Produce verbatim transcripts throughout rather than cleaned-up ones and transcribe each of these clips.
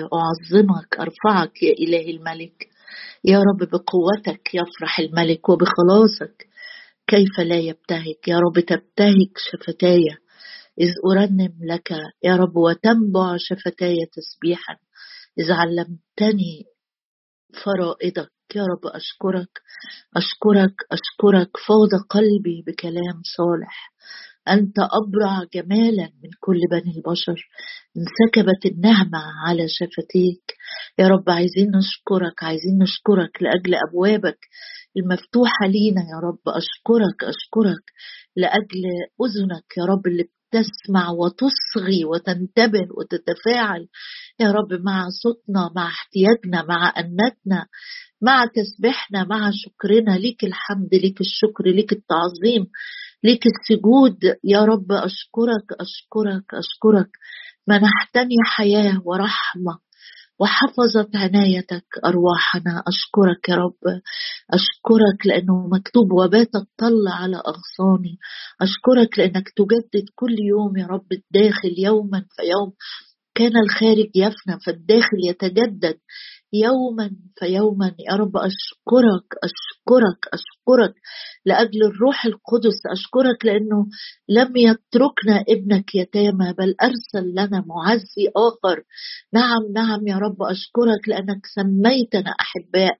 أعظمك أرفعك يا إله الملك. يا رب بقوتك يفرح الملك وبخلاصك كيف لا يبتهج. يا رب تبتهج شفتايا إذ أرنم لك يا رب، وتنبع شفتايا تسبيحا إذ علمتني فرائدك. يا رب أشكرك أشكرك أشكرك. فاض قلبي بكلام صالح. أنت أبرع جمالا من كل بني البشر. انسكبت النعمة على شفتيك يا رب. عايزين نشكرك عايزين نشكرك لأجل أبوابك المفتوحة لينا يا رب. أشكرك أشكرك لأجل أذنك يا رب اللي تسمع وتصغي وتنتبه وتتفاعل يا رب مع صوتنا، مع احتياجنا، مع أنتنا، مع تسبيحنا، مع شكرنا. ليك الحمد، ليك الشكر، ليك التعظيم، ليك السجود يا رب. أشكرك أشكرك أشكرك. منحتني حياة ورحمة وحفظت عنايتك أرواحنا. أشكرك يا رب أشكرك لأنه مكتوب وبات الطل على أغصاني. أشكرك لأنك تجدد كل يوم يا رب. الداخل يوما فيوم كان الخارج يفنى، فالداخل يتجدد يوما فيوما يا رب. أشكرك أشكرك أشكرك لأجل الروح القدس. أشكرك لأنه لم يتركنا ابنك يتامى بل أرسل لنا معزي آخر. نعم نعم يا رب. أشكرك لأنك سميتنا أحباء،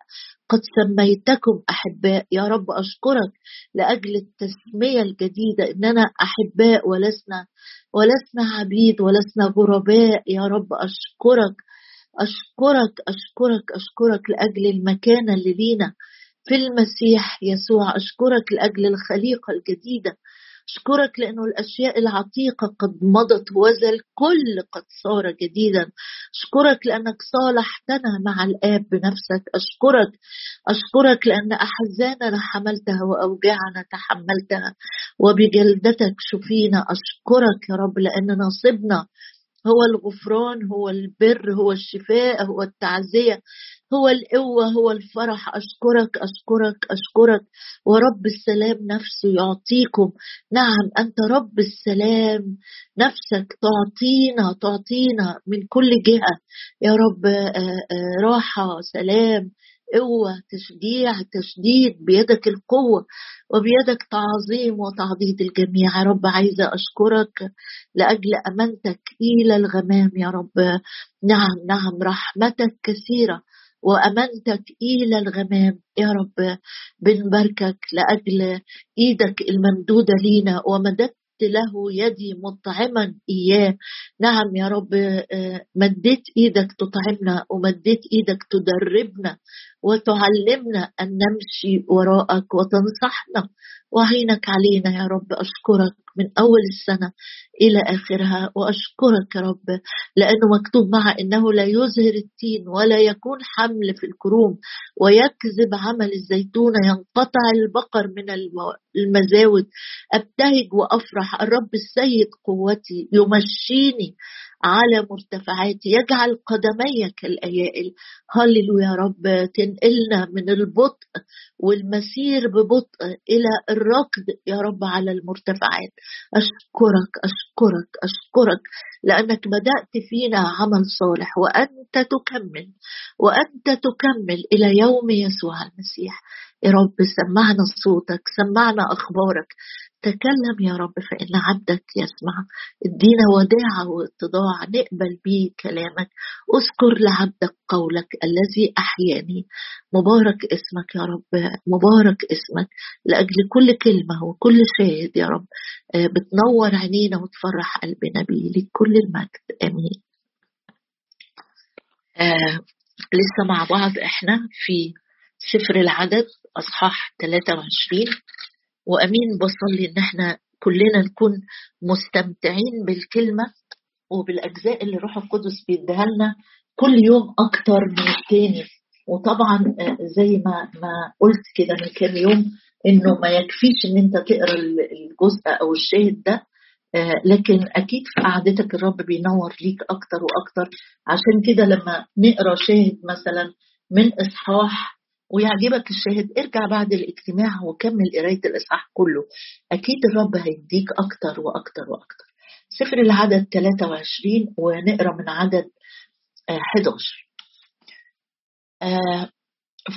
قد سميتكم أحباء يا رب. أشكرك لأجل التسمية الجديدة إننا أحباء ولسنا ولسنا عبيد ولسنا غرباء يا رب. أشكرك أشكرك أشكرك أشكرك لأجل المكانة اللي لينا في المسيح يسوع. أشكرك لأجل الخليقة الجديدة. أشكرك لأنه الأشياء العتيقة قد مضت وذا الكل قد صار جديدا. أشكرك لأنك صالحتنا مع الآب بنفسك. أشكرك أشكرك لأن أحزاننا حملتها وأوجاعنا تحملتها وبجلدتك شفينا. أشكرك يا رب لأن نصيبنا هو الغفران، هو البر، هو الشفاء، هو التعزية، هو القوة، هو الفرح. أشكرك أشكرك أشكرك. ورب السلام نفسه يعطيكم. نعم أنت رب السلام نفسك تعطينا تعطينا من كل جهة يا رب راحة، سلام، قوة، تشجيع، تشديد. بيدك القوة وبيدك تعظيم وتعضيد الجميع يا رب. عايزة أشكرك لأجل أمانتك إلى الغمام يا رب. نعم نعم رحمتك كثيرة وأمانتك إلى الغمام يا رب. بنباركك لأجل إيدك الممدودة لينا ومددت له يدي مطعما إياه. نعم يا رب مديت إيدك تطعمنا ومديت إيدك تدربنا وتعلمنا أن نمشي وراءك وتنصحنا وعينك علينا يا رب. أشكرك من أول السنة إلى آخرها. وأشكرك يا رب لأنه مكتوب معه إنه لا يزهر التين ولا يكون حمل في الكروم ويكذب عمل الزيتونة، ينقطع البقر من المزاود. أبتهج وأفرح. الرب السيد قوتي، يمشيني على مرتفعاتي، يجعل قدمي كالأيائل. هللويا يا رب. تنقلنا من البطء والمسير ببطء إلى الركض يا رب على المرتفعات. أشكرك أشكرك أشكرك لأنك بدأت فينا عمل صالح وأنت تكمل وأنت تكمل إلى يوم يسوع المسيح يا رب. سمعنا صوتك، سمعنا أخبارك. تكلم يا رب فإن عبدك يسمع. ادينا وداعة واتضاع نقبل بيه كلامك. اذكر لعبدك قولك الذي أحياني. مبارك اسمك يا رب، مبارك اسمك لأجل كل كلمة وكل شاهد يا رب بتنور عينينا وتفرح قلبنا بيه. لكل المجد. آمين. آه لسه مع بعض احنا في سفر العدد أصحاح ثلاثة وعشرين. وأمين بصلي إن احنا كلنا نكون مستمتعين بالكلمة وبالأجزاء اللي روح القدس بيديها لنا كل يوم أكتر من التاني. وطبعا زي ما ما قلت كده من كام يوم إنه ما يكفيش إن أنت تقرأ الجزء أو الشاهد ده، لكن أكيد في قعدتك الرب بينور ليك أكتر وأكتر. عشان كده لما نقرأ شاهد مثلا من إصحاح ويعجبك الشاهد، ارجع بعد الاجتماع وكمل قراية الإصحاح كله. أكيد الرب هيديك أكتر وأكتر وأكتر. سفر العدد ثلاثة وعشرين ونقرأ من عدد أحد عشر.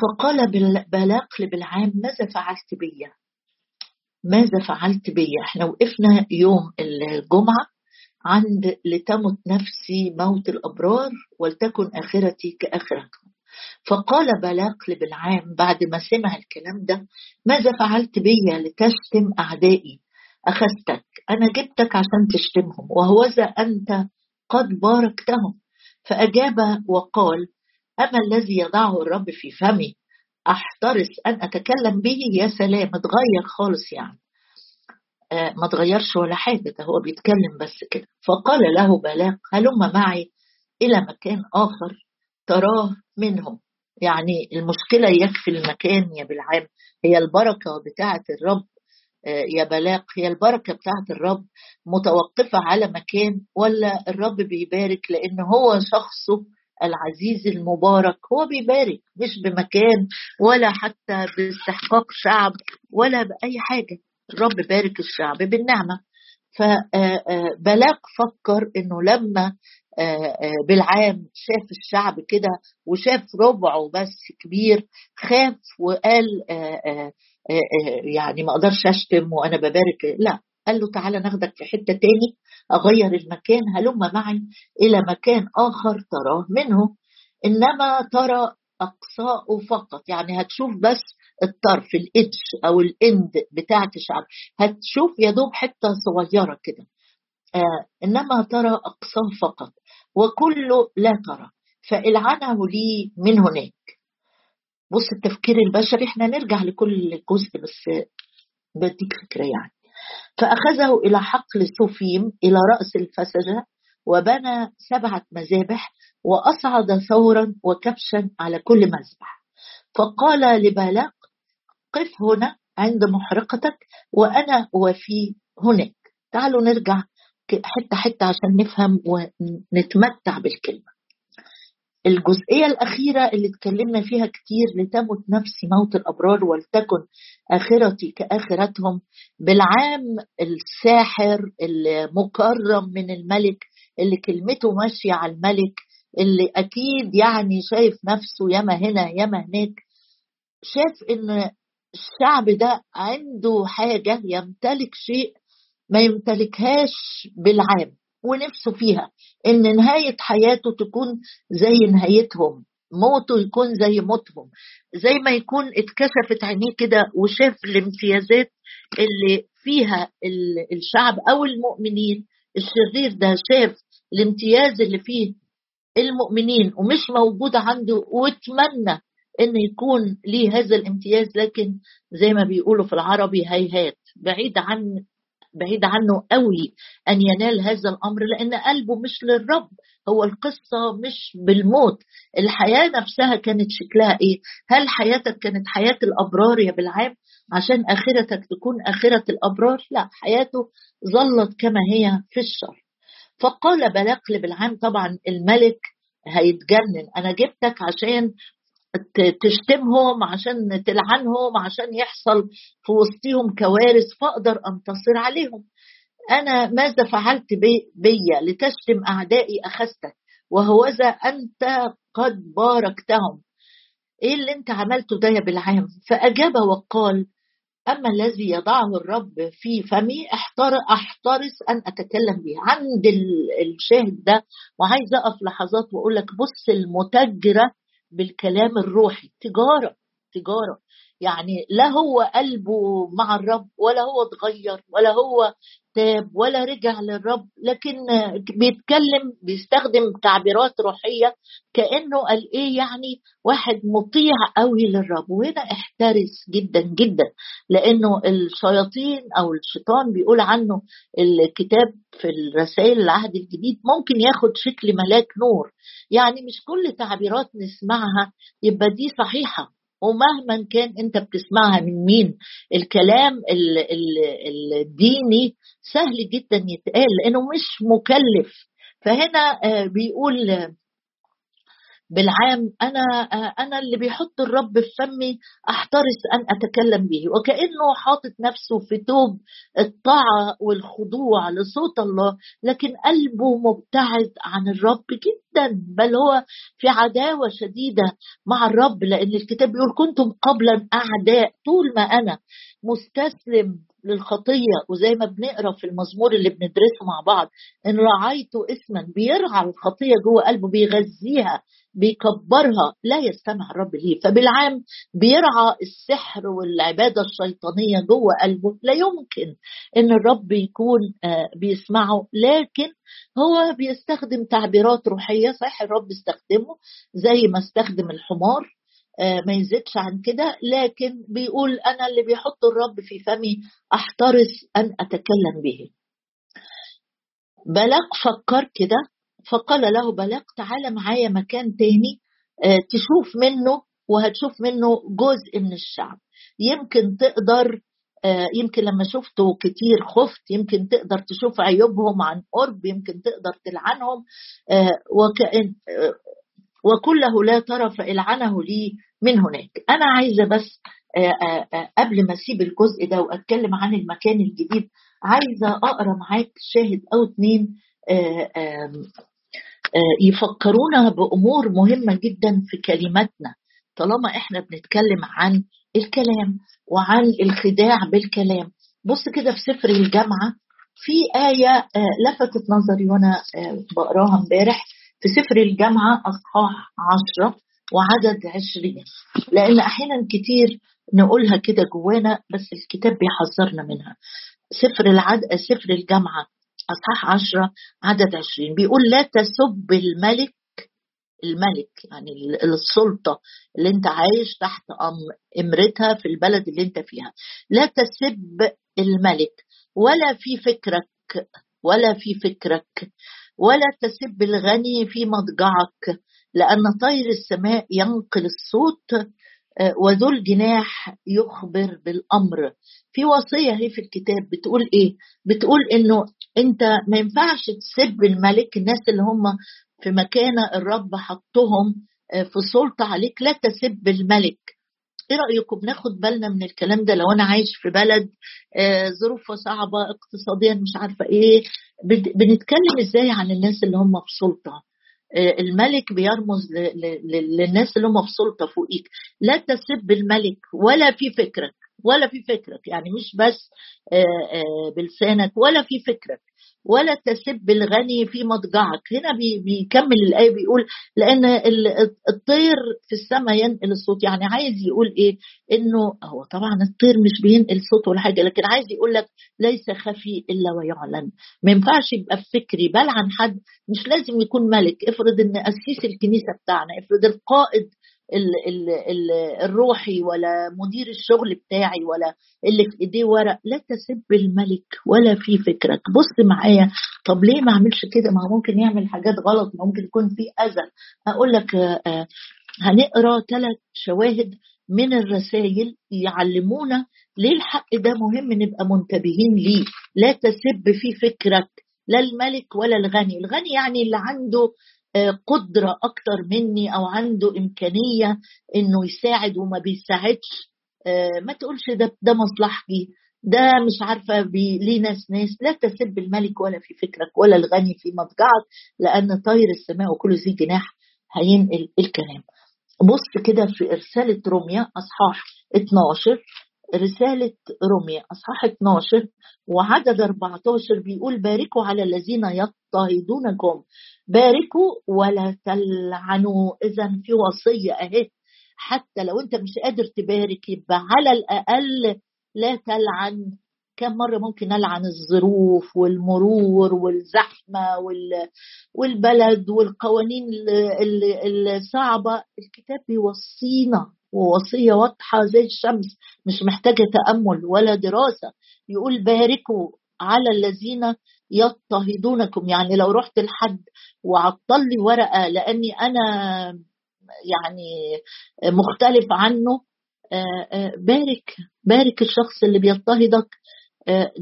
فقال بلاق لبلعام: ماذا فعلت بي؟ ماذا فعلت بي؟ احنا وقفنا يوم الجمعة عند لتمت نفسي موت الأبرار ولتكن آخرتي كآخرتهم. فقال بلاق لبلعام بعد ما سمع الكلام ده: ماذا فعلت بي لتشتم أعدائي؟ أخذتك، أنا جبتك عشان تشتمهم، وهوذا أنت قد باركتهم. فأجاب وقال: أما الذي يضعه الرب في فمي أحترس أن أتكلم به. يا سلام، اتغير خالص يعني، آه ما تغيرش ولا حاجة، هو بيتكلم بس كده. فقال له بلاق: هلم معي إلى مكان آخر تراه منهم. يعني المشكلة يخفي المكان يا بلعام، هي البركة بتاعة الرب يا بلاق، هي البركة بتاعت الرب متوقفة على مكان، ولا الرب بيبارك لأن هو شخصه العزيز المبارك، هو بيبارك مش بمكان ولا حتى باستحقاق شعب ولا بأي حاجة، الرب بارك الشعب بالنعمة. فبلاق فكر إنه لما بلعام شاف الشعب كده وشاف ربعه بس كبير خاف وقال يعني ما اقدرش اشتم وانا ببارك، لا، قال له تعالى ناخدك في حتة تاني، اغير المكان، هلم معي الى مكان اخر تراه منه، انما ترى اقصاءه فقط، يعني هتشوف بس الطرف الإدج او الاند بتاعت الشعب، هتشوف يا دوب حتة صغيرة كده، آه انما ترى اقصاه فقط وكله لا ترى، فالعنه لي من هناك. بص التفكير البشري، احنا نرجع لكل جزء بس بديك فكرة يعني. فأخذه إلى حقل صوفيم إلى رأس الفسجة، وبنى سبعة مذابح وأصعد ثورا وكبشا على كل مذبح. فقال لبلاق: قف هنا عند محرقتك وأنا وفي هناك. تعالوا نرجع حتى حتى عشان نفهم ونتمتع بالكلمة. الجزئية الأخيرة اللي اتكلمنا فيها كتير، لتموت نفسي موت الأبرار ولتكن آخرتي كآخرتهم. بلعام الساحر المكرم من الملك، اللي كلمته ماشية على الملك، اللي أكيد يعني شايف نفسه ياما هنا ياما هناك، شاف إن الشعب ده عنده حاجة، يمتلك شيء ما يمتلكهاش بلعام، ونفسه فيها ان نهاية حياته تكون زي نهايتهم، موته يكون زي موتهم، زي ما يكون اتكشفت عينيه كده وشاف الامتيازات اللي فيها الشعب او المؤمنين. الشرير ده شاف الامتياز اللي فيه المؤمنين ومش موجود عنده، واتمنى ان يكون ليه هذا الامتياز، لكن زي ما بيقولوا في العربي هيهات، بعيد عن بعيد عنه قوي أن ينال هذا الأمر، لأن قلبه مش للرب. هو القصة مش بالموت، الحياة نفسها كانت شكلها إيه؟ هل حياتك كانت حياة الأبرار يا بلعام عشان آخرتك تكون آخرة الأبرار؟ لا، حياته ظلت كما هي في الشر. فقال بلاق لبلعام، طبعا الملك هيتجنن، أنا جبتك عشان تشتمهم، عشان تلعنهم، عشان يحصل في وسطهم كوارث فأقدر أنتصر عليهم. أنا ماذا فعلت بي لتشتم أعدائي؟ أخذتك، وهوذا أنت قد باركتهم. إيه اللي أنت عملته ده يا بلعام؟ فأجاب وقال: أما الذي يضعه الرب في فمي أحترس أن أتكلم به. عند الشاهد ده وعايز أقف لحظات وأقول لك بص المتجرة بالكلام الروحي، تجارة تجارة، يعني لا هو قلبه مع الرب، ولا هو اتغير، ولا هو تاب، ولا رجع للرب، لكن بيتكلم بيستخدم تعبيرات روحية كأنه قال ايه يعني واحد مطيع قوي للرب. وهنا احترس جدا جدا، لانه الشياطين او الشيطان بيقول عنه الكتاب في الرسائل العهد الجديد ممكن ياخد شكل ملاك نور، يعني مش كل تعبيرات نسمعها يبقى دي صحيحة، ومهما كان انت بتسمعها من مين. الكلام ال ال الديني سهل جدا يتقال لانه مش مكلف. فهنا بيقول بالعام، أنا أنا اللي بيحط الرب في فمي أحترس أن أتكلم به، وكأنه حاطط نفسه في توب الطاعة والخضوع لصوت الله، لكن قلبه مبتعد عن الرب جدا، بل هو في عداوة شديدة مع الرب، لأن الكتاب يقول كنتم قبلا أعداء. طول ما أنا مستسلم للخطية، وزي ما بنقرأ في المزمور اللي بندرسه مع بعض، إن رعيت اسما، بيرعى الخطية جوه قلبه، بيغذيها بيكبرها، لا يستمع الرب ليه. فبالعام بيرعى السحر والعبادة الشيطانية جوه قلبه، لا يمكن إن الرب يكون بيسمعه، لكن هو بيستخدم تعبيرات روحية. صحيح الرب استخدمه زي ما استخدم الحمار، ما يزيدش عن كده، لكن بيقول أنا اللي بيحط الرب في فمي أحترس أن أتكلم به. بلاق فكر كده، فقال له بلاق تعال معايا مكان تاني تشوف منه، وهتشوف منه جزء من الشعب، يمكن تقدر، يمكن لما شفته كتير خفت، يمكن تقدر تشوف عيوبهم عن قرب، يمكن تقدر تلعنهم، وكأن وكله لا ترى فإلعنه لي من هناك. أنا عايزة بس قبل ما أسيب الجزء ده وأتكلم عن المكان الجديد، عايزة أقرأ معاك شاهد أو اتنين يفكرونا بأمور مهمة جدا في كلماتنا، طالما إحنا بنتكلم عن الكلام وعن الخداع بالكلام. بص كده في سفر الجامعة في آية لفتت نظري وأنا بقراها امبارح، في سفر الجامعة أصحاح عشرة وعدد عشرين، لأن أحيانا كتير نقولها كده جوانا بس الكتاب بيحذرنا منها. سفر العد... سفر الجامعة أصحاح عشرة عدد عشرين بيقول لا تسب الملك. الملك يعني السلطة اللي انت عايش تحت أمرتها في البلد اللي انت فيها، لا تسب الملك ولا في فكرك ولا في فكرك ولا تسب الغني في مضجعك، لأن طير السماء ينقل الصوت وذو الجناح يخبر بالأمر. في وصية هي في الكتاب بتقول إيه؟ بتقول إنه أنت ما ينفعش تسب الملك، الناس اللي هم في مكانة الرب حطهم في سلطة عليك، لا تسب الملك. إيه رأيكم ناخد بالنا من الكلام ده؟ لو أنا عايش في بلد ظروفها صعبة اقتصاديا مش عارفة إيه، بنتكلم إزاي عن الناس اللي هم في سلطة؟ الملك بيرمز للناس اللي هم في سلطة فوقيك. لا تسب الملك ولا في فكرك ولا في فكرك، يعني مش بس بلسانك، ولا في فكرك ولا تسب الغني في مضجعك. هنا بيكمل الآية بيقول لأن الطير في السماء ينقل الصوت، يعني عايز يقول إيه؟ إنه هو طبعا الطير مش بينقل صوت ولا حاجة، لكن عايز يقول لك ليس خفي إلا ويعلن. ما ينفعش يبقى في فكري بلعن حد، مش لازم يكون ملك. افرض إن أسيس الكنيسة بتاعنا، افرض القائد الروحي ولا مدير الشغل بتاعي ولا اللي في ايديه ورق، لا تسب الملك ولا في فكرك. بص معايا، طب ليه ما اعملش كده؟ ما هو ممكن يعمل حاجات غلط، ممكن يكون في اذى. اقول لك هنقرا ثلاث شواهد من الرسائل يعلمونا ليه الحق ده مهم نبقى منتبهين ليه. لا تسب في فكرك، لا الملك ولا الغني. الغني يعني اللي عنده قدرة أكتر مني أو عنده إمكانية إنه يساعد وما بيساعدش. ما تقولش ده ده مصلحتي، ده مش عارفة ليه ناس ناس. لا تسب الملك ولا في فكرك ولا الغني في مضجعك، لأن طير السماء وكله ذي جناح هينقل الكلام. بص كده في رسالة روميا أصحاح اتناشر، رسالة روميا أصحاح اتناشر وعدد أربعتاشر بيقول باركوا على الذين يضطهدونكم، باركوا ولا تلعنوا. إذن في وصية أهي، حتى لو أنت مش قادر تبارك يبقى على الأقل لا تلعن. كم مرة ممكن ألعن الظروف والمرور والزحمة والبلد والقوانين الصعبة؟ الكتاب بيوصينا ووصية واضحة زي الشمس، مش محتاجة تأمل ولا دراسة. يقول باركوا على الذين يضطهدونكم، يعني لو رحت لحد وعطل لي ورقة لأني أنا يعني مختلف عنه، بارك بارك الشخص اللي بيضطهدك،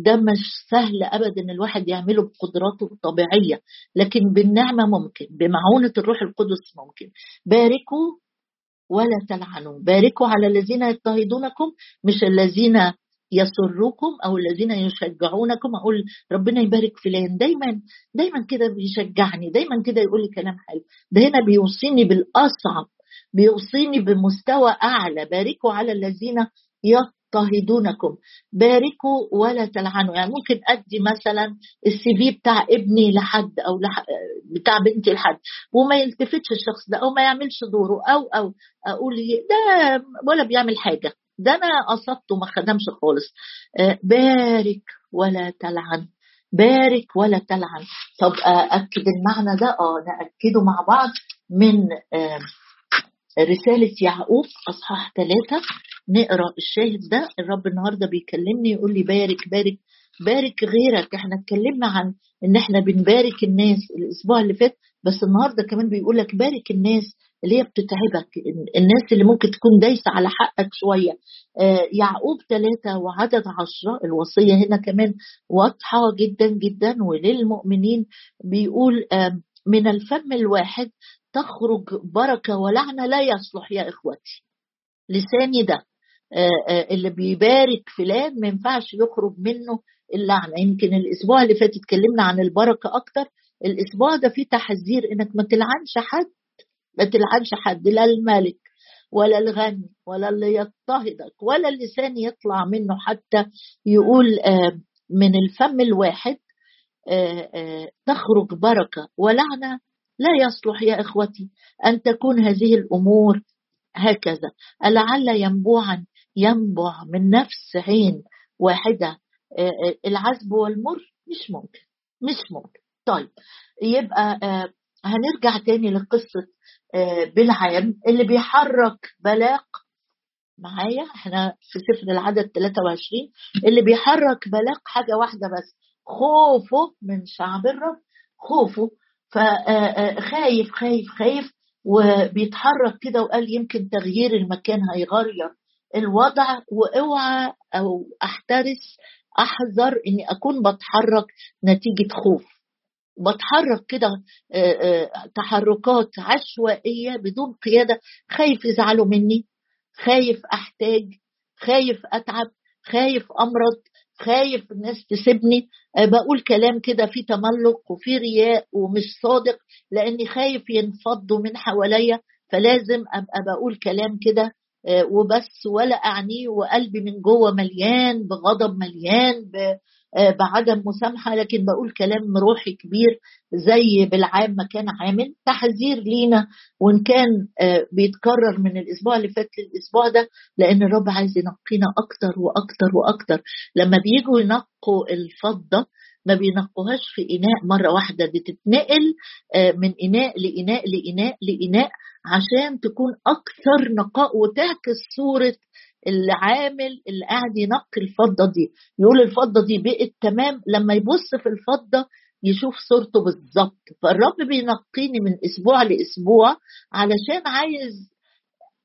ده مش سهل أبدا الواحد يعمله بقدراته الطبيعية، لكن بالنعمة ممكن، بمعونة الروح القدس ممكن. باركوا ولا تلعنوا، باركوا على الذين يضطهدونكم، مش الذين يسروكم أو الذين يشجعونكم. أقول ربنا يبارك فلان، دايما دايما كده بيشجعني، دايما كده يقول لي كلام حلو، ده هنا بيوصيني بالأصعب، بيوصيني بمستوى أعلى. باركوا على الذين يضطهدونكم، باركوا ولا تلعنوا. يعني ممكن أدي مثلا السي في بتاع ابني لحد أو لح... بتاع بنتي لحد، وما يلتفتش الشخص ده أو ما يعملش دوره، أو أو أقول ده ولا بيعمل حاجة، ده أنا أصبته ما خدمش خالص. بارك ولا تلعن، بارك ولا تلعن. طب أكد المعنى ده، آه نأكده مع بعض من رسالة يعقوب أصحاح ثلاثة، نقرأ الشاهد ده. الرب النهاردة بيكلمني يقول لي بارك بارك بارك غيرك. احنا اتكلمنا عن ان احنا بنبارك الناس الاسبوع اللي فات، بس النهاردة كمان بيقولك بارك الناس اللي هي بتتعبك، الناس اللي ممكن تكون دايسة على حقك شوية. يعقوب ثلاثة وعدد عشرة، الوصية هنا كمان واضحة جدا جدا وللمؤمنين، بيقول من الفم الواحد تخرج بركة ولعنة، لا يصلح يا إخوتي. لساني ده اللي بيبارك فلان ما ينفعش يخرج منه اللعنة. يمكن الأسبوع اللي فات اتكلمنا عن البركة أكتر، الأسبوع ده فيه تحذير إنك ما تلعنش حد، ما تلعنش حد، لا الملك ولا الغني ولا اللي يضطهدك ولا اللسان يطلع منه حتى. يقول من الفم الواحد تخرج بركة ولعنة، لا يصلح يا إخوتي أن تكون هذه الأمور هكذا. لعل ينبوعا ينبع من نفس عين واحدة، العذب والمر مش ممكن، مش ممكن. طيب يبقى هنرجع تاني لقصة بلعام اللي بيحرك بلاق. معايا احنا في سفر العدد ثلاثة وعشرين، اللي بيحرك بلاق حاجة واحدة بس، خوفه من شعب الرب، خوفه. فخايف خايف خايف وبيتحرك كده، وقال يمكن تغيير المكان هيغير الوضع، واوعى او احترس احذر اني اكون بتحرك نتيجة خوف، بتحرك كده تحركات عشوائية بدون قيادة، خايف يزعلوا مني، خايف احتاج، خايف اتعب، خايف امرض، خايف الناس تسيبني، بقول كلام كده فيه تملق وفيه رياء ومش صادق، لاني خايف ينفضوا من حواليا، فلازم ابقى بقول كلام كده وبس ولا اعنيه، وقلبي من جوه مليان بغضب، مليان بعدم مسامحه، لكن بقول كلام روحي كبير زي بالعام ما كان عامل. تحذير لينا، وان كان بيتكرر من الاسبوع اللي فات للاسبوع ده، لان الرب عايز ينقينا اكتر واكتر واكتر. لما بييجوا ينقوا الفضه ما بينقوهاش في اناء مره واحده، بتتنقل من اناء لاناء لاناء لاناء عشان تكون اكثر نقاء وتعكس صوره العامل اللي قاعد ينقي الفضه دي. يقول الفضه دي بقت تمام، لما يبص في الفضه يشوف صورته بالظبط. فالرب بينقيني من اسبوع لاسبوع علشان عايز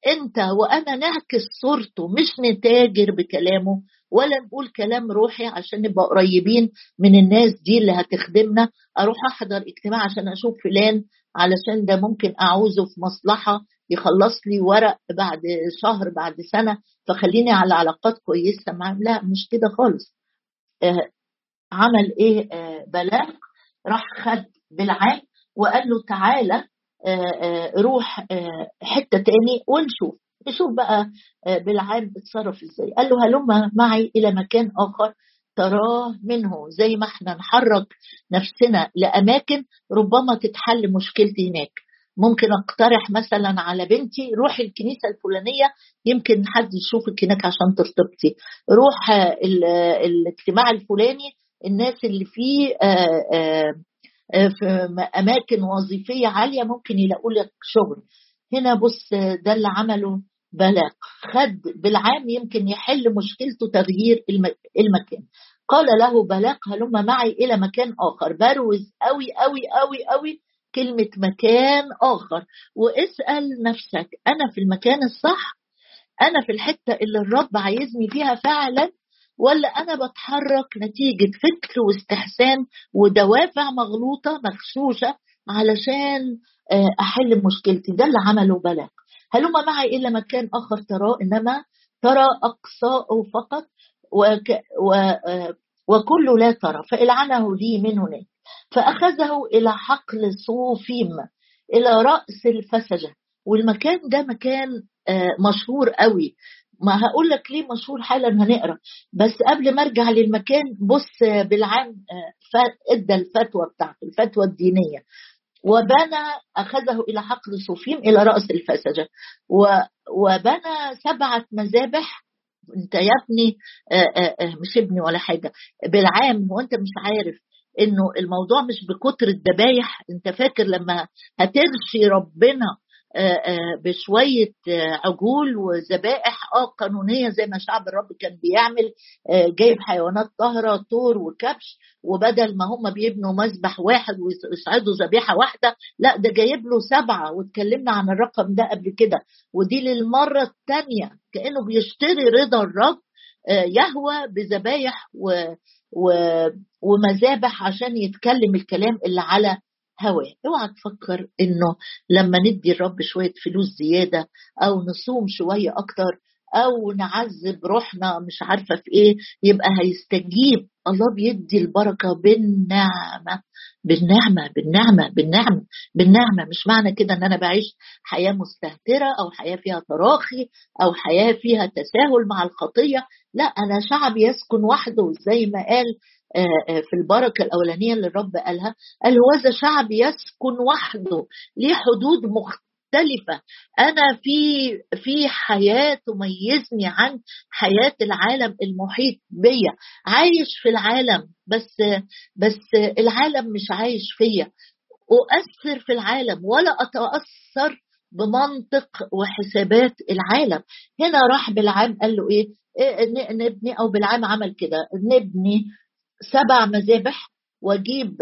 انت وانا نعكس صورته، مش نتاجر بكلامه ولا نقول كلام روحي عشان نبقى قريبين من الناس دي اللي هتخدمنا. اروح احضر اجتماع عشان اشوف فلان، علشان ده ممكن اعوزه في مصلحه، يخلص لي ورق بعد شهر بعد سنه، فخليني على علاقات كويسه معاه. لا مش كده خالص. آه عمل ايه آه بلاق؟ راح خد بالعام وقال له تعالى آه آه روح آه حته تاني ونشوف نشوف بقى بالعام بتصرف ازاي. قال له هلما معي الى مكان اخر تراه منه. زي ما احنا نحرك نفسنا لاماكن ربما تتحل مشكلتي هناك، ممكن اقترح مثلا على بنتي روح الكنيسه الفلانيه، يمكن حد يشوفك هناك عشان ترتبطي. روح الاجتماع الفلاني، الناس اللي فيه في اماكن وظيفيه عاليه ممكن يلاقوا لك شغل. هنا بص ده اللي عمله بلاق، خد بالعام يمكن يحل مشكلته تغيير المكان. قال له بلاق هلما معي إلى مكان آخر. بروز قوي قوي قوي قوي كلمة مكان آخر، واسأل نفسك أنا في المكان الصح؟ أنا في الحتة اللي الرب عايزني فيها فعلا؟ ولا أنا بتحرك نتيجة فكر واستحسان ودوافع مغلوطة مغشوشة علشان أحل مشكلتي؟ ده اللي عمله بلاك. هلما معي إلا مكان آخر ترى، إنما ترى أقصاه فقط وك و وكل لا ترى، فإلعنه لي من هناك. فأخذه إلى حقل صوفيم، إلى رأس الفسجة. والمكان ده مكان مشهور قوي، ما هقول لك ليه مشهور حالا هنقرأ. بس قبل ما ارجع للمكان بص بالعام ادى الفتوى بتاعته، الفتوى الدينية. وبنى، أخذه إلى حقل صوفيم إلى رأس الفسجة، وبنى سبعة مذابح. انت يا ابني مش ابني ولا حاجة بالعام، هو انت مش عارف انه الموضوع مش بكتر الذبايح؟ انت فاكر لما هترشي ربنا بشوية عجول وذبائح اه قانونية زي ما شعب الرب كان بيعمل، جايب حيوانات طاهرة، طور وكبش، وبدل ما هم بيبنوا مذبح واحد ويسعدوا ذبيحة واحدة، لا ده جايب له سبعة. واتكلمنا عن الرقم ده قبل كده، ودي للمرة الثانية كأنه بيشتري رضا الرب يهوى بذبايح ومذابح عشان يتكلم الكلام اللي على هواه. اوعى تفكر انه لما ندي الرب شوية فلوس زيادة او نصوم شوية اكتر او نعذب روحنا مش عارفة في ايه يبقى هيستجيب. الله بيدي البركة بالنعمة بالنعمة بالنعمة بالنعمة بالنعمة. مش معنى كده ان انا بعيش حياة مستهترة او حياة فيها تراخي او حياة فيها تساهل مع الخطية، لا، انا شعب يسكن وحده، زي ما قال في البركة الأولانية اللي الرب قالها، قال هو ذا شعب يسكن وحده، ليه حدود مختلفة. أنا في في حياة تميزني عن حياة العالم المحيط بيا. عايش في العالم بس بس العالم مش عايش فيا. أؤثر في العالم ولا أتأثر بمنطق وحسابات العالم. هنا راح بالعام قال له إيه, إيه نبني، أو بالعام عمل كده، نبني سبع مذابح واجيب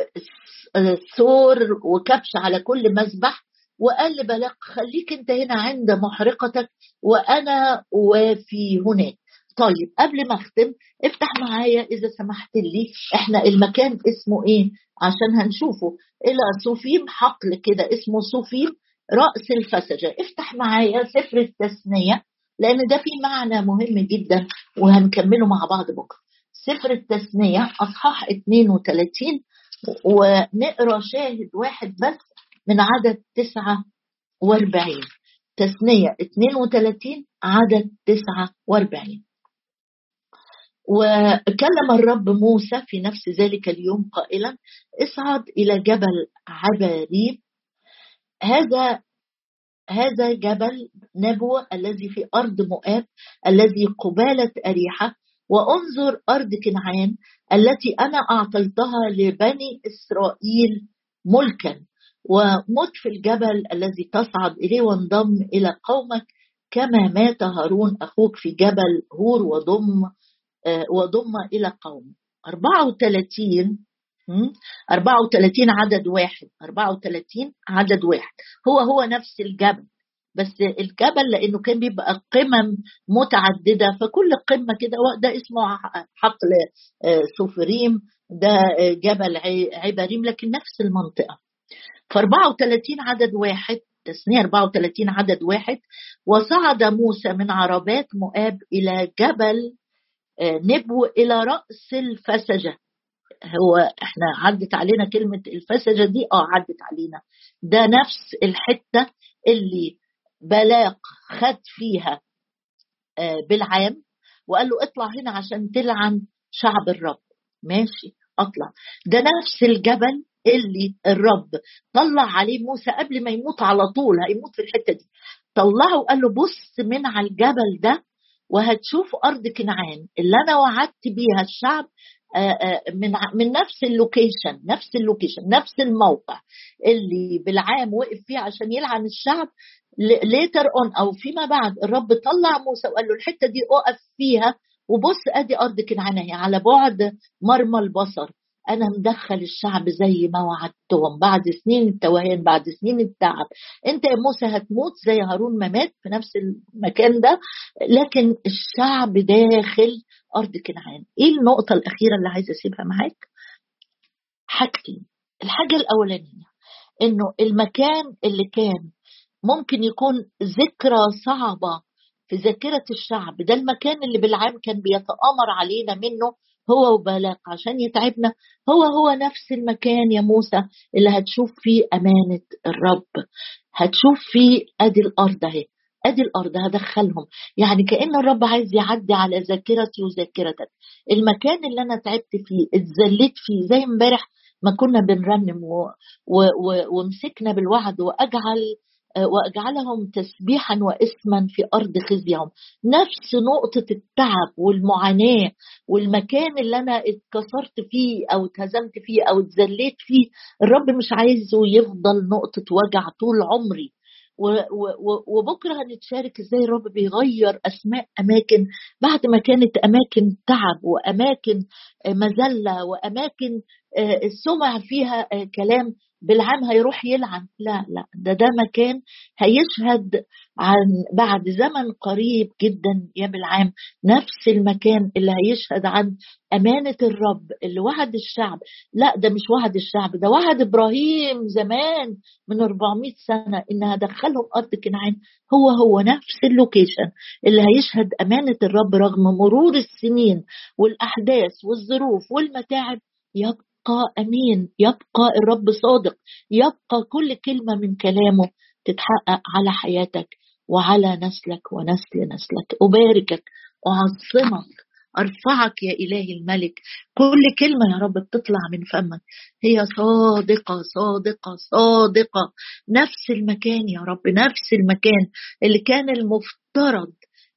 ثور وكبش على كل مذبح. وقال لبلاق خليك انت هنا عند محرقتك وانا وفي هناك. طيب قبل ما اختم افتح معايا اذا سمحت لي، احنا المكان اسمه ايه عشان هنشوفه؟ الى صوفيم، حقل كده اسمه صوفيم، رأس الفسجة. افتح معايا سفر التثنية، لان ده فيه معنى مهم جدا وهنكمله مع بعض بكره. سفر التثنية أصحاح اثنين وثلاثين، ونقرأ شاهد واحد بس من عدد تسعة وأربعين. تثنية اثنين وثلاثين عدد تسعة وأربعين. وكلم الرب موسى في نفس ذلك اليوم قائلا اصعد إلى جبل عباريب، هذا هذا جبل نبوة الذي في أرض مؤاب الذي قبالة أريحة، وانظر أرض كنعان التي أنا أعطيتها لبني إسرائيل ملكا، ومت في الجبل الذي تصعد إليه وانضم إلى قومك كما مات هارون أخوك في جبل هور وضم وضم إلى قوم. أربعة وثلاثين عدد واحد، أربعة وثلاثين عدد واحد، هو هو نفس الجبل. بس الجبل لأنه كان بيبقى قمم متعددة، فكل قمة كده ده اسمه حقل صوفريم، ده جبل عباريم، لكن نفس المنطقة. فأربعة وثلاثين عدد واحد، تثنية أربعة وثلاثين عدد واحد، وصعد موسى من عربات مؤاب إلى جبل نبو إلى رأس الفسجة. هو احنا عدت علينا كلمة الفسجة دي، اه عدت علينا، ده نفس الحتة اللي بلاق خد فيها بالعام وقال له اطلع هنا عشان تلعن شعب الرب. ماشي اطلع، ده نفس الجبل اللي الرب طلع عليه موسى قبل ما يموت على طول، هيموت في الحتة دي، طلعه وقال له بص من على الجبل ده وهتشوف أرض كنعان اللي أنا وعدت بيها الشعب من من نفس اللوكيشن، نفس اللوكيشن نفس الموقع اللي بالعام وقف فيه عشان يلعن الشعب. ليتر اون او فيما بعد الرب طلع موسى وقال له الحته دي اقف فيها وبص ادي ارض كنعان اهي على بعد مرمى البصر، أنا مدخل الشعب زي ما وعدتهم بعد سنين التوهان، بعد سنين التعب. أنت يا موسى هتموت زي هارون ما مات في نفس المكان ده، لكن الشعب داخل أرض كنعان. إيه النقطة الأخيرة اللي عايز أسيبها معاك؟ حاجتين. الحاجة الأولانية إنه المكان اللي كان ممكن يكون ذكرى صعبة في ذاكرة الشعب ده، المكان اللي بالعام كان بيتأمر علينا منه هو وبلاق عشان يتعبنا، هو هو نفس المكان يا موسى اللي هتشوف فيه أمانة الرب، هتشوف فيه أدي الأرض اهي، أدي الأرض هدخلهم. يعني كأن الرب عايز يعدي على ذاكرتي وذاكرتك، المكان اللي أنا تعبت فيه اتذلت فيه. زي امبارح ما كنا بنرنم و... و... و... ومسكنا بالوعد، وأجعل وأجعلهم تسبيحا واسما في أرض خزيهم. نفس نقطة التعب والمعاناة والمكان اللي أنا اتكسرت فيه أو اتهزمت فيه أو اتزليت فيه، الرب مش عايزه يفضل نقطة وجع طول عمري. وبكرة هنتشارك ازاي الرب بيغير أسماء أماكن بعد ما كانت أماكن تعب وأماكن مذلة وأماكن السمع فيها كلام بالعام هيروح يلعن. لا لا، ده ده مكان هيشهد عن بعد زمن قريب جدا يا بالعام، نفس المكان اللي هيشهد عن أمانة الرب اللي وعد الشعب. لا ده مش وعد الشعب، ده وعد إبراهيم زمان من أربعمائة سنة إن هدخلهم أرض كنعان. هو هو نفس اللوكيشن اللي هيشهد أمانة الرب رغم مرور السنين والأحداث والظروف والمتاعب. يبقى يبقى أمين، يبقى الرب صادق، يبقى كل كلمة من كلامه تتحقق على حياتك وعلى نسلك ونسل نسلك. أباركك وأعظمك، أرفعك يا إلهي الملك. كل كلمة يا رب بتطلع من فمك هي صادقة صادقة صادقة. نفس المكان يا رب، نفس المكان اللي كان المفترض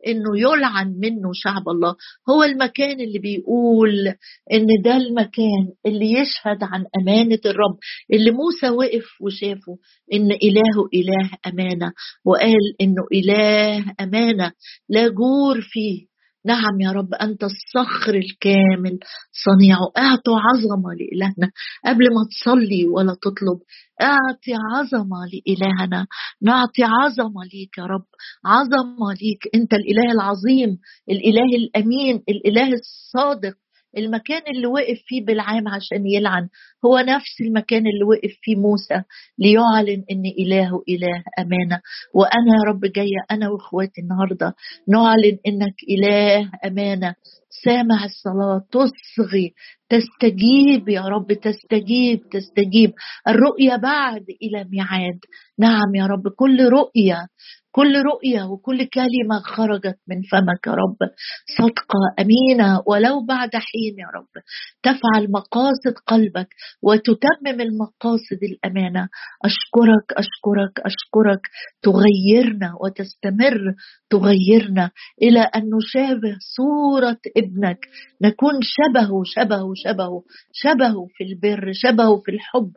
إنه يلعن منه شعب الله، هو المكان اللي بيقول إن ده المكان اللي يشهد عن أمانة الرب، اللي موسى وقف وشافه إن إلهه إله أمانة، وقال إنه إله أمانة لا جور فيه. نعم يا رب، أنت الصخر الكامل صنيعه. أعطوا عظمة لإلهنا قبل ما تصلي ولا تطلب، أعطي عظمة لإلهنا، نعطي عظمة ليك يا رب، عظمة ليك. أنت الإله العظيم، الإله الأمين، الإله الصادق. المكان اللي وقف فيه بالعام عشان يلعن هو نفس المكان اللي وقف فيه موسى ليعلن إن إلهه إله أمانة. وأنا يا رب جاية أنا وإخواتي النهاردة نعلن إنك إله أمانة، سامع الصلاة، تصغي، تستجيب يا رب، تستجيب تستجيب. الرؤية بعد إلى ميعاد. نعم يا رب، كل رؤية كل رؤية وكل كلمة خرجت من فمك يا رب صدقة أمينة، ولو بعد حين يا رب تفعل مقاصد قلبك وتتمم المقاصد الأمانة. أشكرك أشكرك أشكرك، تغيرنا وتستمر تغيرنا إلى أن نشابه صورة ابنك، نكون شبهه شبهه شبهه شبهه في البر، شبهه في الحب،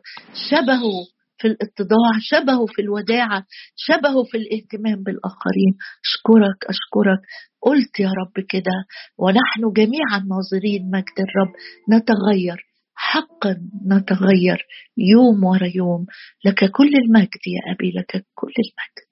شبهه في الاتضاع، شبهه في الوداعة، شبهه في الاهتمام بالآخرين. أشكرك أشكرك. قلت يا رب كده ونحن جميعا ناظرين مجد الرب نتغير، حقا نتغير يوم ورا يوم. لك كل المجد يا أبي، لك كل المجد.